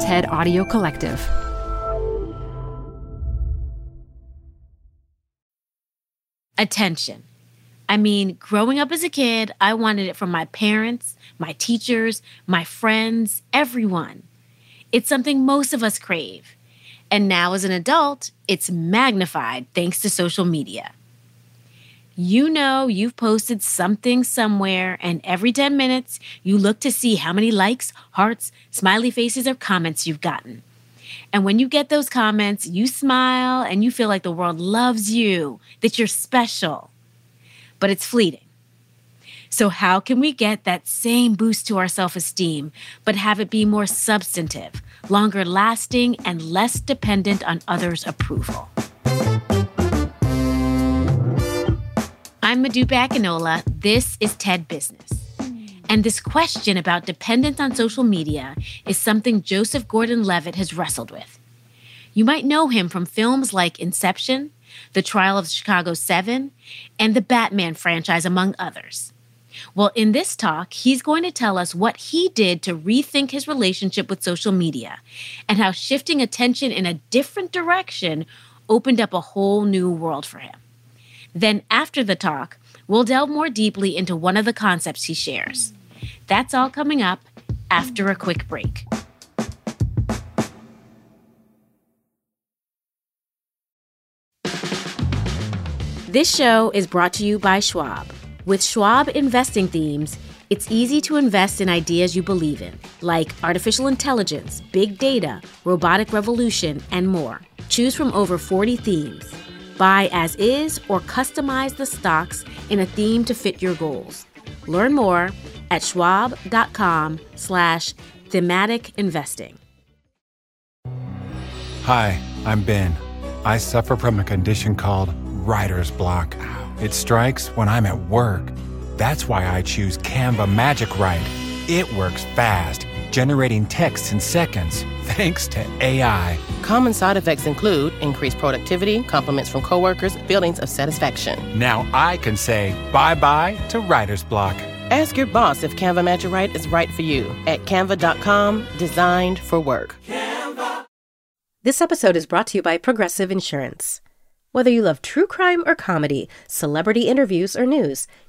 TED Audio Collective. Attention. I mean, growing up as a kid, I wanted it from my parents, my teachers, my friends, everyone. It's something most of us crave. And now as an adult, it's magnified thanks to social media. You know you've posted something somewhere, and every 10 minutes, you look to see how many likes, hearts, smiley faces, or comments you've gotten. And when you get those comments, you smile and you feel like the world loves you, that you're special. But it's fleeting. So how can we get that same boost to our self-esteem, but have it be more substantive, longer lasting, and less dependent on others' approval? I'm Modupe. This is TED Business. And this question about dependence on social media is something Joseph Gordon-Levitt has wrestled with. You might know him from films like Inception, The Trial of the Chicago Seven, and the Batman franchise, among others. Well, in this talk, he's going to tell us what he did to rethink his relationship with social media and how shifting attention in a different direction opened up a whole new world for him. Then after the talk, we'll delve more deeply into one of the concepts he shares. That's all coming up after a quick break. This show is brought to you by Schwab. With Schwab investing themes, it's easy to invest in ideas you believe in, like artificial intelligence, big data, robotic revolution, and more. Choose from over 40 themes. Buy as is or customize the stocks in a theme to fit your goals. Learn more at schwab.com/thematic investing. Hi, I'm Ben. I suffer from a condition called writer's block. It strikes when I'm at work. That's why I choose Canva Magic Write. It works fast, generating texts in seconds, thanks to AI. Common side effects include increased productivity, compliments from coworkers, feelings of satisfaction. Now I can say bye-bye to writer's block. Ask your boss if Canva Magic Write is right for you at canva.com, designed for work. Canva. This episode is brought to you by Progressive Insurance. Whether you love true crime or comedy, celebrity interviews or news,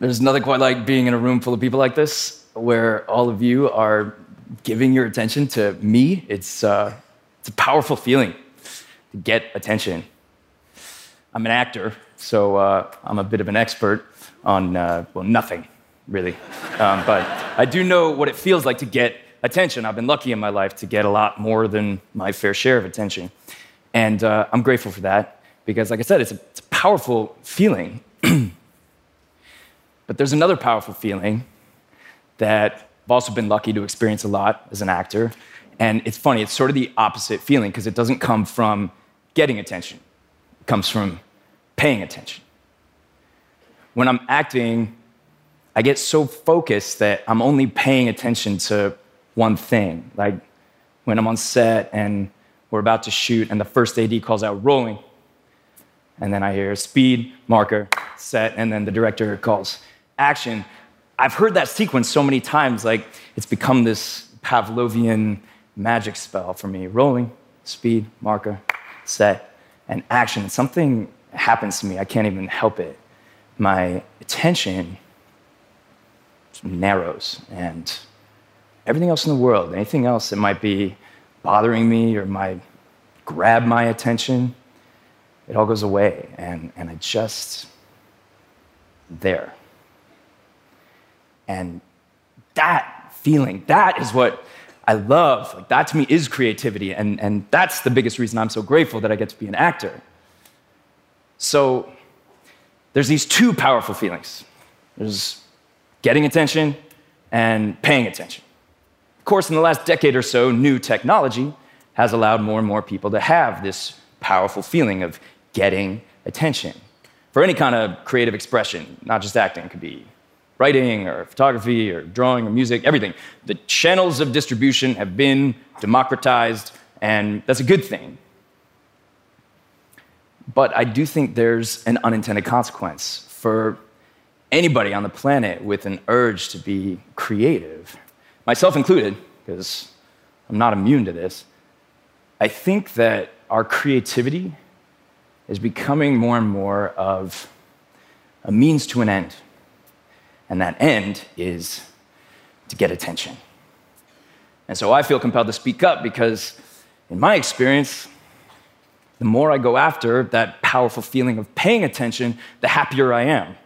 There's nothing quite like being in a room full of people like this, where all of you are giving your attention to me. It's a powerful feeling to get attention. I'm an actor, so I'm a bit of an expert on, nothing, really. But I do know what it feels like to get attention. I've been lucky in my life to get a lot more than my fair share of attention. And I'm grateful for that, because like I said, it's a powerful feeling. But there's another powerful feeling that I've also been lucky to experience a lot as an actor. And it's funny, it's sort of the opposite feeling, because it doesn't come from getting attention. It comes from paying attention. When I'm acting, I get so focused that I'm only paying attention to one thing. Like when I'm on set and we're about to shoot and the first AD calls out rolling, and then I hear speed, marker, set, and then the director calls action. I've heard that sequence so many times, like it's become this Pavlovian magic spell for me. Rolling, speed, marker, set, and action. Something happens to me, I can't even help it. My attention narrows, and everything else in the world, anything else that might be bothering me or might grab my attention, it all goes away, and it's just there. And that feeling, that is what I love. Like, that to me is creativity, and that's the biggest reason I'm so grateful that I get to be an actor. So there's these two powerful feelings. There's getting attention and paying attention. Of course, in the last decade or so, new technology has allowed more and more people to have this powerful feeling of getting attention for any kind of creative expression, not just acting. It could be writing or photography or drawing or music, everything. The channels of distribution have been democratized, and that's a good thing. But I do think there's an unintended consequence for anybody on the planet with an urge to be creative, myself included, because I'm not immune to this. I think that our creativity is becoming more and more of a means to an end. And that end is to get attention. And so I feel compelled to speak up because, in my experience, the more I go after that powerful feeling of paying attention, the happier I am.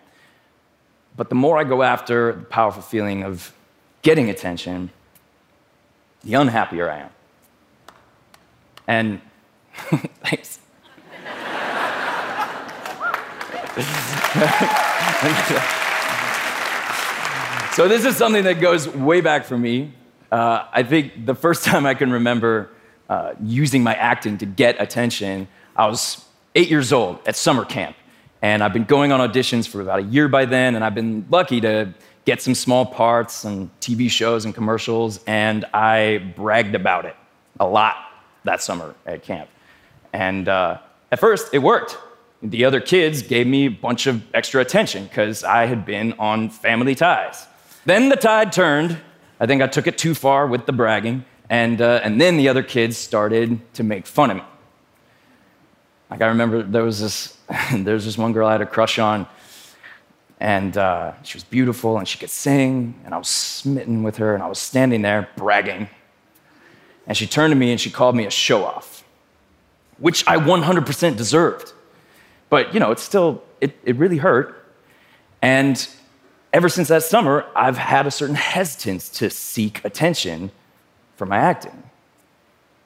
But the more I go after the powerful feeling of getting attention, the unhappier I am. And thanks. So this is something that goes way back for me. I think the first time I can remember using my acting to get attention, I was 8 years old at summer camp. And I've been going on auditions for about a year by then, and I've been lucky to get some small parts on TV shows and commercials, and I bragged about it a lot that summer at camp. And at first, it worked. The other kids gave me a bunch of extra attention because I had been on Family Ties. Then the tide turned. I think I took it too far with the bragging. And then the other kids started to make fun of me. Like, I remember there was this one girl I had a crush on. And she was beautiful, and she could sing. And I was smitten with her, and I was standing there bragging. And she turned to me, and she called me a show-off, which I 100% deserved. But, you know, it really hurt. And ever since that summer, I've had a certain hesitance to seek attention for my acting.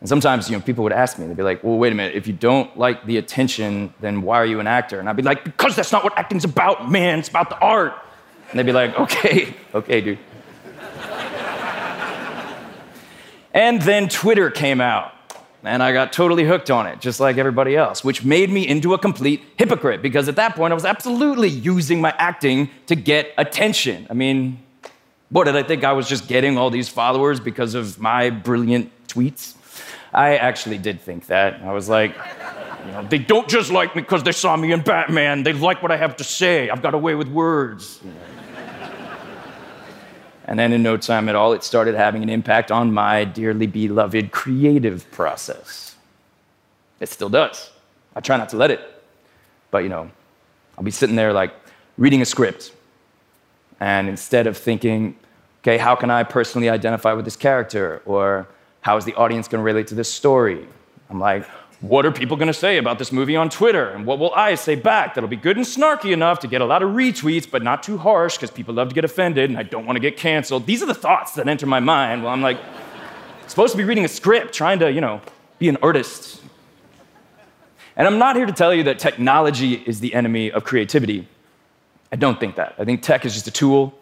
And sometimes, you know, people would ask me, they'd be like, well, wait a minute, if you don't like the attention, then why are you an actor? And I'd be like, because that's not what acting's about, man, it's about the art. And they'd be like, okay, dude. And then Twitter came out, and I got totally hooked on it, just like everybody else, which made me into a complete hypocrite, because at that point, I was absolutely using my acting to get attention. I mean, what did I think? I was just getting all these followers because of my brilliant tweets? I actually did think that. I was like, you know, they don't just like me because they saw me in Batman. They like what I have to say. I've got a way with words. You know? And then in no time at all, it started having an impact on my dearly beloved creative process. It still does. I try not to let it. But, you know, I'll be sitting there, like, reading a script. And instead of thinking, okay, how can I personally identify with this character? Or how is the audience going to relate to this story? I'm like, what are people going to say about this movie on Twitter? And what will I say back that'll be good and snarky enough to get a lot of retweets, but not too harsh because people love to get offended and I don't want to get canceled? These are the thoughts that enter my mind while I'm like, supposed to be reading a script, trying to, you know, be an artist. And I'm not here to tell you that technology is the enemy of creativity. I don't think that. I think tech is just a tool.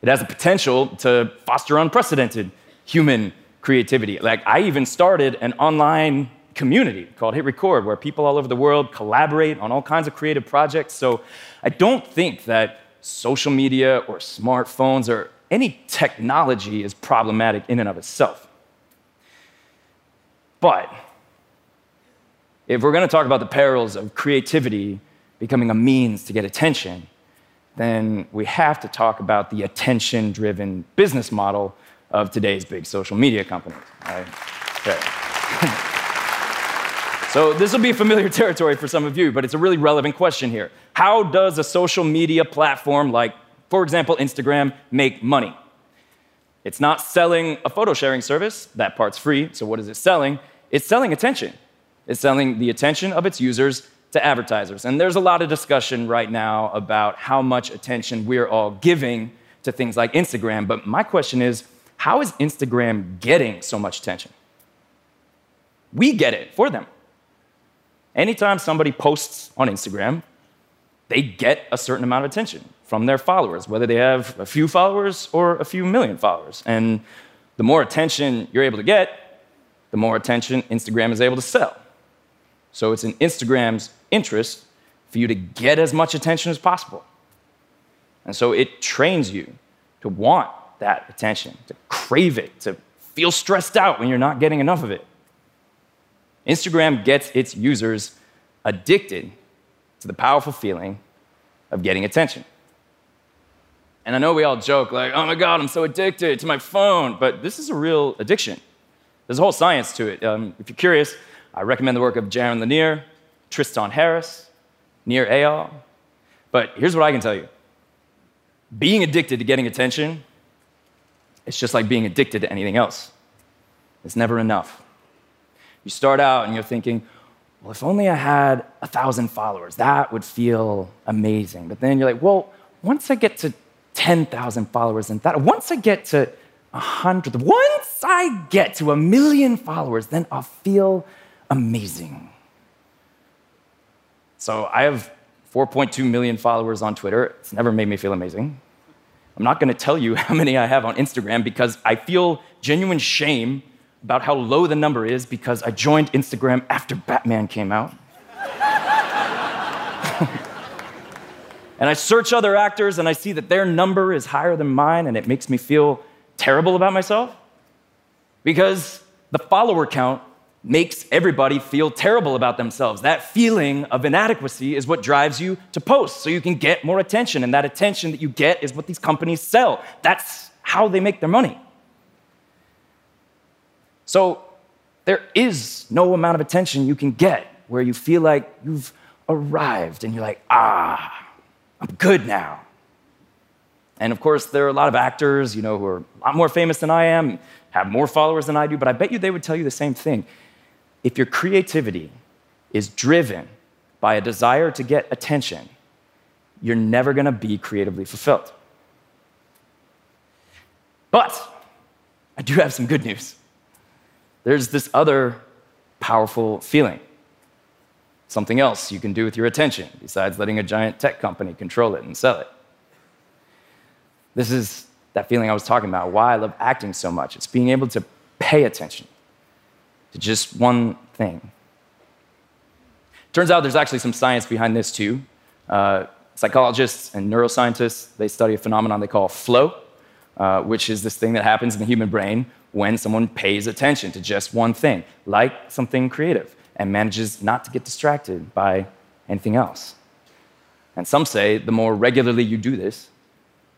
It has the potential to foster unprecedented human creativity. Like, I even started an online community called Hit Record, where people all over the world collaborate on all kinds of creative projects. So I don't think that social media or smartphones or any technology is problematic in and of itself. But if we're going to talk about the perils of creativity becoming a means to get attention, then we have to talk about the attention-driven business model of today's big social media companies. Right? Okay. So this will be familiar territory for some of you, but it's a really relevant question here. How does a social media platform like, for example, Instagram, make money? It's not selling a photo sharing service. That part's free, so what is it selling? It's selling attention. It's selling the attention of its users to advertisers. And there's a lot of discussion right now about how much attention we're all giving to things like Instagram. But my question is, how is Instagram getting so much attention? We get it for them. Anytime somebody posts on Instagram, they get a certain amount of attention from their followers, whether they have a few followers or a few million followers. And the more attention you're able to get, the more attention Instagram is able to sell. So it's in Instagram's interest for you to get as much attention as possible. And so it trains you to want that attention, to crave it, to feel stressed out when you're not getting enough of it. Instagram gets its users addicted to the powerful feeling of getting attention. And I know we all joke, like, oh my God, I'm so addicted to my phone, but this is a real addiction. There's a whole science to it. If you're curious, I recommend the work of Jaron Lanier, Tristan Harris, Nir Eyal. But here's what I can tell you. Being addicted to getting attention, it's just like being addicted to anything else. It's never enough. You start out and you're thinking, well, if only I had 1,000 followers, that would feel amazing. But then you're like, well, once I get to 10,000 followers, and that, once I get to 100, once I get to 1,000,000 followers, then I'll feel amazing. So I have 4.2 million followers on Twitter. It's never made me feel amazing. I'm not going to tell you how many I have on Instagram because I feel genuine shame about how low the number is because I joined Instagram after Batman came out. And I search other actors and I see that their number is higher than mine, and it makes me feel terrible about myself because the follower count makes everybody feel terrible about themselves. That feeling of inadequacy is what drives you to post so you can get more attention, and that attention that you get is what these companies sell. That's how they make their money. So there is no amount of attention you can get where you feel like you've arrived and you're like, ah, I'm good now. And of course, there are a lot of actors, you know, who are a lot more famous than I am, have more followers than I do, but I bet you they would tell you the same thing. If your creativity is driven by a desire to get attention, you're never going to be creatively fulfilled. But I do have some good news. There's this other powerful feeling, something else you can do with your attention besides letting a giant tech company control it and sell it. This is that feeling I was talking about, why I love acting so much. It's being able to pay attention to just one thing. Turns out there's actually some science behind this too. Psychologists and neuroscientists, they study a phenomenon they call flow, which is this thing that happens in the human brain when someone pays attention to just one thing, like something creative, and manages not to get distracted by anything else. And some say the more regularly you do this,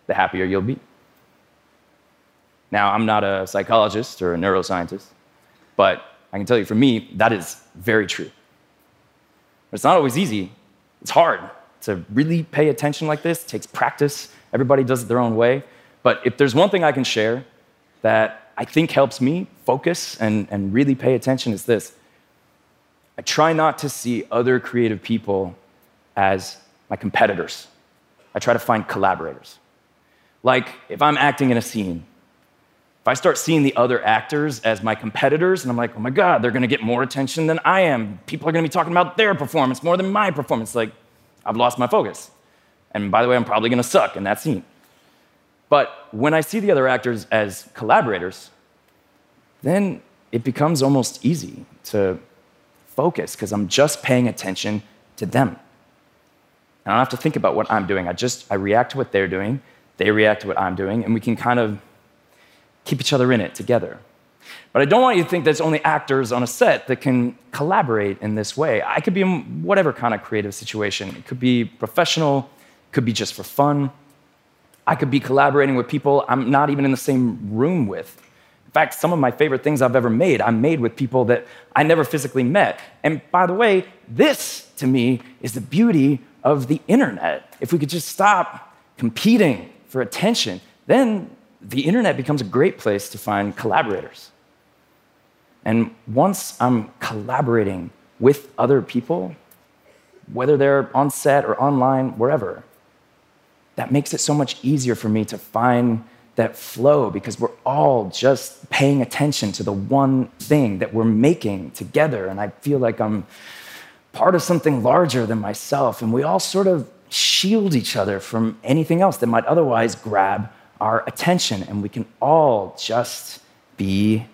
the happier you'll be. Now, I'm not a psychologist or a neuroscientist, but I can tell you, for me, that is very true. But it's not always easy. It's hard to really pay attention like this. It takes practice. Everybody does it their own way. But if there's one thing I can share that I think helps me focus and really pay attention, it's this. I try not to see other creative people as my competitors. I try to find collaborators. Like, if I'm acting in a scene, if I start seeing the other actors as my competitors, and I'm like, oh my God, they're gonna get more attention than I am. People are gonna be talking about their performance more than my performance. Like, I've lost my focus. And by the way, I'm probably gonna suck in that scene. But when I see the other actors as collaborators, then it becomes almost easy to focus because I'm just paying attention to them. I don't have to think about what I'm doing. I react to what they're doing, they react to what I'm doing, and we can kind of keep each other in it together. But I don't want you to think that it's only actors on a set that can collaborate in this way. I could be in whatever kind of creative situation. It could be professional, it could be just for fun. I could be collaborating with people I'm not even in the same room with. In fact, some of my favorite things I've ever made, I made with people that I never physically met. And by the way, this, to me, is the beauty of the internet. If we could just stop competing for attention, then the internet becomes a great place to find collaborators. And once I'm collaborating with other people, whether they're on set or online, wherever. That makes it so much easier for me to find that flow, because we're all just paying attention to the one thing that we're making together. And I feel like I'm part of something larger than myself. And we all sort of shield each other from anything else that might otherwise grab our attention. And we can all just be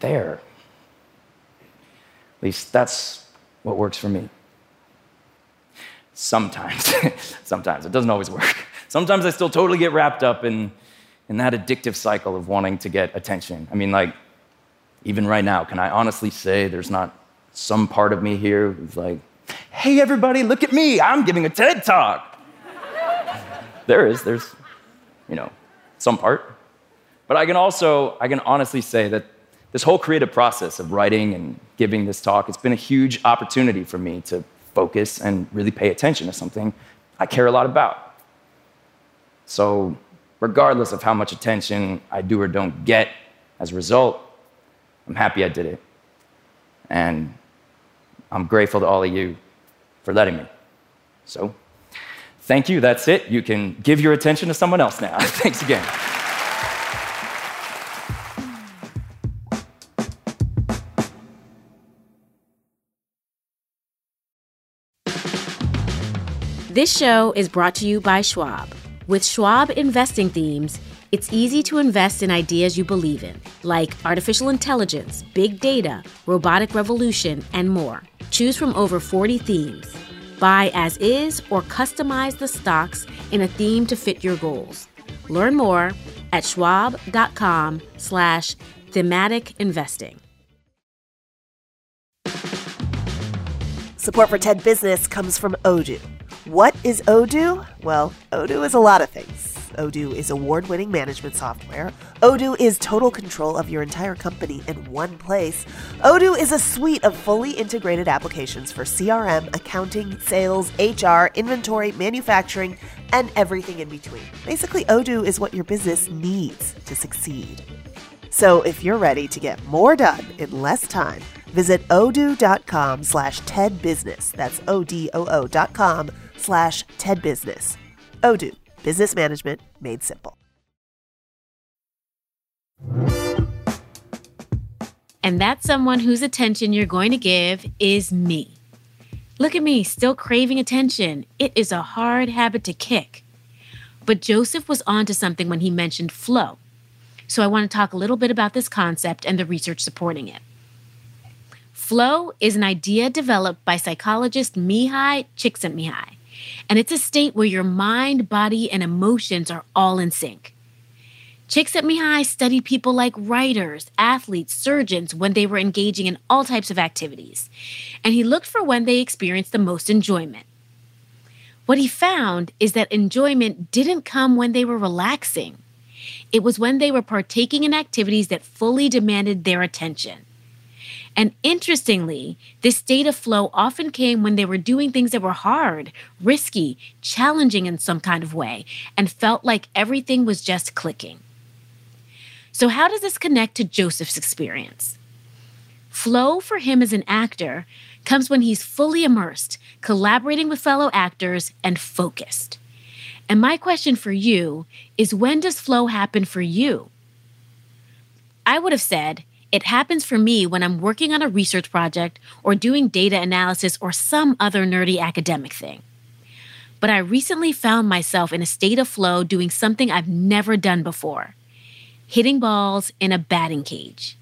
there. At least that's what works for me. Sometimes. Sometimes. It doesn't always work. Sometimes I still totally get wrapped up in that addictive cycle of wanting to get attention. I mean, like, even right now, can I honestly say there's not some part of me here who's like, hey, everybody, look at me. I'm giving a TED Talk. There is. There's, you know, some part. But I can honestly say that this whole creative process of writing and giving this talk, it's been a huge opportunity for me to focus and really pay attention to something I care a lot about. So regardless of how much attention I do or don't get as a result, I'm happy I did it. And I'm grateful to all of you for letting me. So thank you. That's it. You can give your attention to someone else now. Thanks again. This show is brought to you by Schwab. With Schwab investing themes, it's easy to invest in ideas you believe in, like artificial intelligence, big data, robotic revolution, and more. Choose from over 40 themes. Buy as is or customize the stocks in a theme to fit your goals. Learn more at schwab.com/thematic investing. Support for TED Business comes from Odoo. What is Odoo? Well, Odoo is a lot of things. Odoo is award-winning management software. Odoo is total control of your entire company in one place. Odoo is a suite of fully integrated applications for CRM, accounting, sales, HR, inventory, manufacturing, and everything in between. Basically, Odoo is what your business needs to succeed. So if you're ready to get more done in less time, visit odoo.com/TED Business. That's ODOO.com/TED Business. Odoo, business management made simple. And that's someone whose attention you're going to give is me. Look at me, still craving attention. It is a hard habit to kick. But Joseph was onto something when he mentioned flow. So I want to talk a little bit about this concept and the research supporting it. Flow is an idea developed by psychologist Mihaly Csikszentmihalyi, and it's a state where your mind, body, and emotions are all in sync. Csikszentmihalyi studied people like writers, athletes, surgeons when they were engaging in all types of activities, and he looked for when they experienced the most enjoyment. What he found is that enjoyment didn't come when they were relaxing. It was when they were partaking in activities that fully demanded their attention. And interestingly, this state of flow often came when they were doing things that were hard, risky, challenging in some kind of way, and felt like everything was just clicking. So how does this connect to Joseph's experience? Flow for him as an actor comes when he's fully immersed, collaborating with fellow actors, and focused. And my question for you is, when does flow happen for you? I would have said, it happens for me when I'm working on a research project or doing data analysis or some other nerdy academic thing. But I recently found myself in a state of flow doing something I've never done before, hitting balls in a batting cage.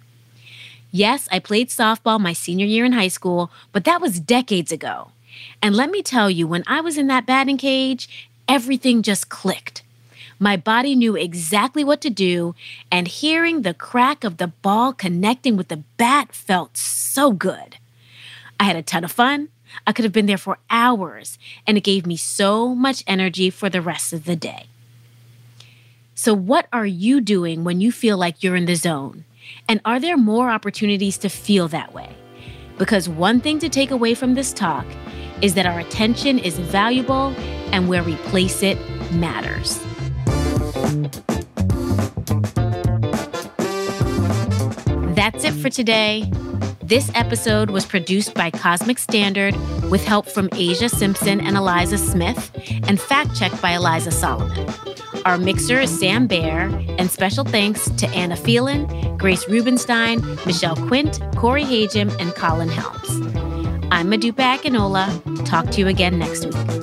Yes, I played softball my senior year in high school, but that was decades ago. And let me tell you, when I was in that batting cage, everything just clicked. My body knew exactly what to do, and hearing the crack of the ball connecting with the bat felt so good. I had a ton of fun. I could have been there for hours, and it gave me so much energy for the rest of the day. So what are you doing when you feel like you're in the zone? And are there more opportunities to feel that way? Because one thing to take away from this talk is that our attention is valuable, and where we place it matters. That's it for today. This episode was produced by Cosmic Standard with help from Asia Simpson and Eliza Smith and fact-checked by Eliza Solomon. Our mixer is Sam Baer, and special thanks to Anna Phelan, Grace Rubenstein, Michelle Quint, Corey Hagem, and Colin Helms. I'm Modupe Akinola. Talk to you again next week.